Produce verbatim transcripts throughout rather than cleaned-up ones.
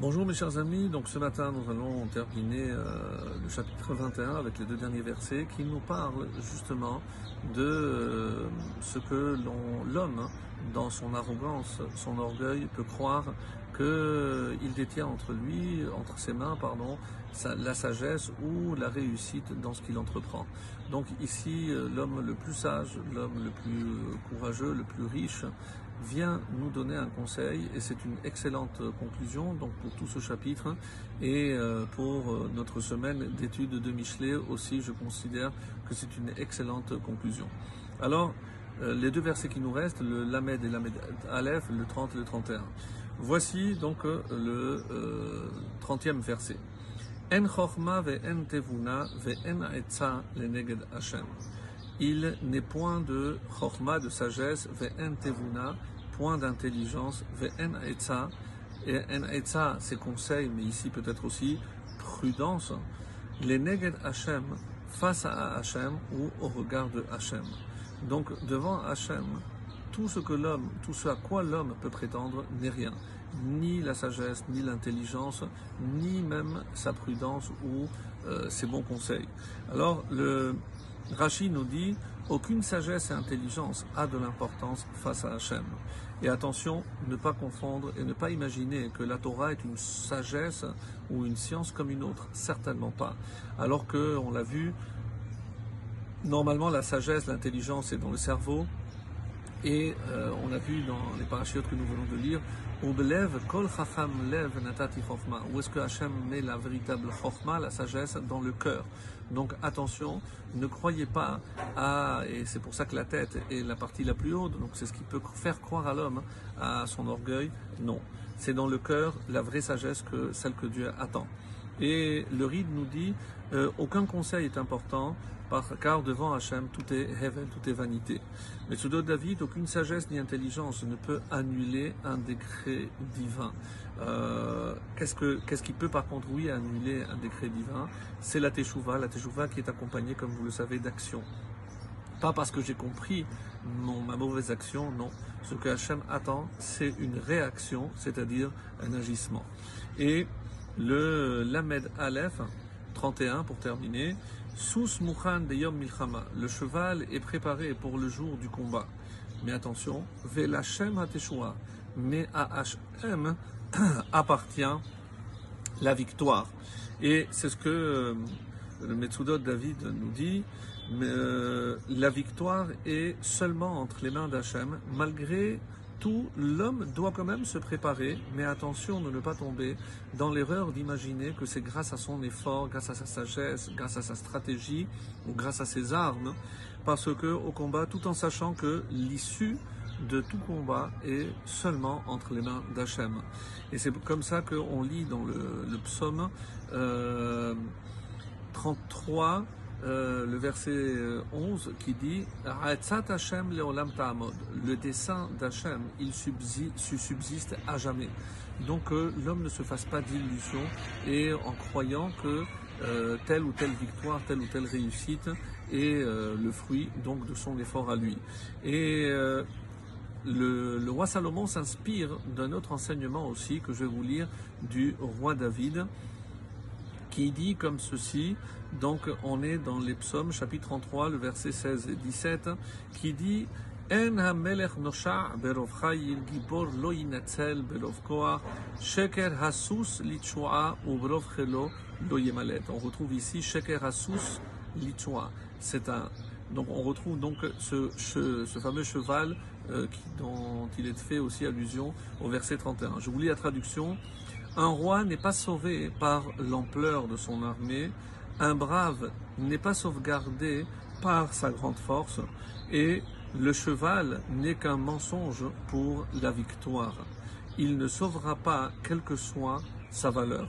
Bonjour mes chers amis, donc ce matin nous allons terminer euh, le chapitre vingt et un avec les deux derniers versets qui nous parlent justement de euh, ce que l'homme, dans son arrogance, son orgueil, peut croire qu'il détient entre lui, entre ses mains, pardon, sa, la sagesse ou la réussite dans ce qu'il entreprend. Donc ici, l'homme le plus sage, l'homme le plus courageux, le plus riche, vient nous donner un conseil et c'est une excellente conclusion donc pour tout ce chapitre et pour notre semaine d'études de Michée aussi je considère que c'est une excellente conclusion. Alors les deux versets qui nous restent, le Lamed et Lamed Aleph, le trente et le trente et un. Voici donc le euh, trentième verset. En chochma ve en tevuna ve en aetza le neged Hashem. Il n'est point de chochma, de sagesse, ve'en tevuna, point d'intelligence, ve'en aetza, et en aetza, c'est conseil, mais ici peut-être aussi prudence, les neged Hashem, face à Hashem ou au regard de Hashem. Donc devant Hashem, tout ce que l'homme, tout ce à quoi l'homme peut prétendre n'est rien, ni la sagesse, ni l'intelligence, ni même sa prudence ou euh, ses bons conseils. Alors le Rashi nous dit « Aucune sagesse et intelligence a de l'importance face à Hachem ». Et attention, ne pas confondre et ne pas imaginer que la Torah est une sagesse ou une science comme une autre, certainement pas. Alors que, on l'a vu, normalement la sagesse, l'intelligence est dans le cerveau, et euh, on a vu dans les parachutes que nous venons de lire « Oub lev kol chacham lev natati chokma » où est-ce que Hachem met la véritable chochma, la sagesse, dans le cœur. Donc attention, ne croyez pas à, et c'est pour ça que la tête est la partie la plus haute, donc c'est ce qui peut faire croire à l'homme, à son orgueil, non. C'est dans le cœur la vraie sagesse, que celle que Dieu attend. Et le Ride nous dit euh, « Aucun conseil est important, car devant Hachem, tout est Hevel, tout est vanité. » Mais Metsudat David, aucune sagesse ni intelligence ne peut annuler un décret divin. Euh, qu'est-ce que, qu'est-ce qui peut par contre, oui, annuler un décret divin? C'est la Teshuvah, la Teshuvah qui est accompagnée, comme vous le savez, d'actions. Pas parce que j'ai compris mon, ma mauvaise action, non. Ce que Hachem attend, c'est une réaction, c'est-à-dire un agissement. Et le Lamed Aleph, trente et un pour terminer, Sous Mukhan LeYom Milchama, le cheval est préparé pour le jour du combat. Mais attention, Vela Hachem Hateshoua, mais à Hachem appartient la victoire. Et c'est ce que euh, le Metsudat David nous dit, mais, euh, la victoire est seulement entre les mains d'Hachem, malgré tout, l'homme doit quand même se préparer, mais attention de ne pas tomber dans l'erreur d'imaginer que c'est grâce à son effort, grâce à sa sagesse, grâce à sa stratégie ou grâce à ses armes, parce que au combat, tout en sachant que l'issue de tout combat est seulement entre les mains d'Hachem. Et c'est comme ça qu'on lit dans le, le psaume euh, trente-trois, Euh, le verset onze qui dit « Le dessein d'Hachem, il subsiste, subsiste à jamais. » Donc euh, l'homme ne se fasse pas d'illusions et en croyant que euh, telle ou telle victoire, telle ou telle réussite est euh, le fruit donc de son effort à lui. Et euh, le, le roi Salomon s'inspire d'un autre enseignement aussi que je vais vous lire du roi David, qui dit comme ceci, donc on est dans les psaumes, chapitre trente-trois, le verset seize et dix-sept, qui dit « En ha-melech nosha berovcha yil-gibor lo yinatzel berov-koach, sheker ha-sus li-tshua ubrov-chelo lo yemalet » On retrouve ici « sheker ha-sus li-tshua ». C'est un... Donc on retrouve donc ce, ce, ce fameux cheval euh, qui, dont il est fait aussi allusion au verset trente et un. Je vous lis la traduction. Un roi n'est pas sauvé par l'ampleur de son armée, un brave n'est pas sauvegardé par sa grande force, et le cheval n'est qu'un mensonge pour la victoire. Il ne sauvera pas, quelle que soit sa valeur.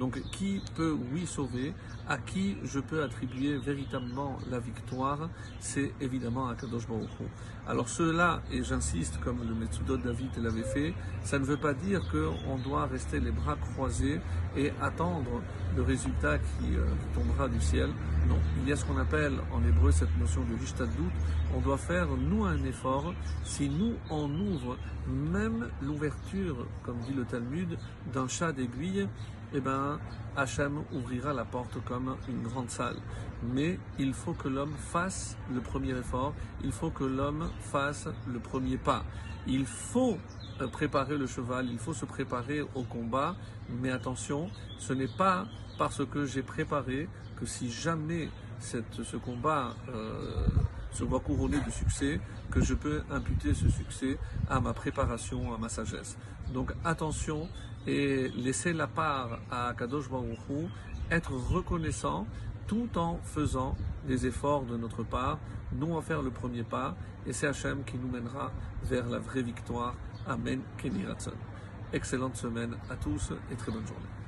Donc qui peut, oui, sauver, à qui je peux attribuer véritablement la victoire, c'est évidemment à Kadosh Baruch Hu. Alors cela, et j'insiste, comme le Metsudat David l'avait fait, ça ne veut pas dire qu'on doit rester les bras croisés et attendre le résultat qui, euh, qui tombera du ciel. Non, il y a ce qu'on appelle en hébreu cette notion de ishtadout d'out. On doit faire, nous, un effort. Si nous, on ouvre même l'ouverture, comme dit le Talmud, d'un chat d'aiguille, eh bien, Hashem ouvrira la porte comme une grande salle. Mais il faut que l'homme fasse le premier effort, il faut que l'homme fasse le premier pas. Il faut préparer le cheval, il faut se préparer au combat, mais attention, ce n'est pas parce que j'ai préparé que si jamais cette, ce combat euh, se voit couronné de succès, que je peux imputer ce succès à ma préparation, à ma sagesse. Donc attention, et laisser la part à Kadosh Baruch Hu, être reconnaissant tout en faisant des efforts de notre part, nous en faire le premier pas, et c'est Hashem qui nous mènera vers la vraie victoire. Amen. Kemi Ratson. Excellente semaine à tous et très bonne journée.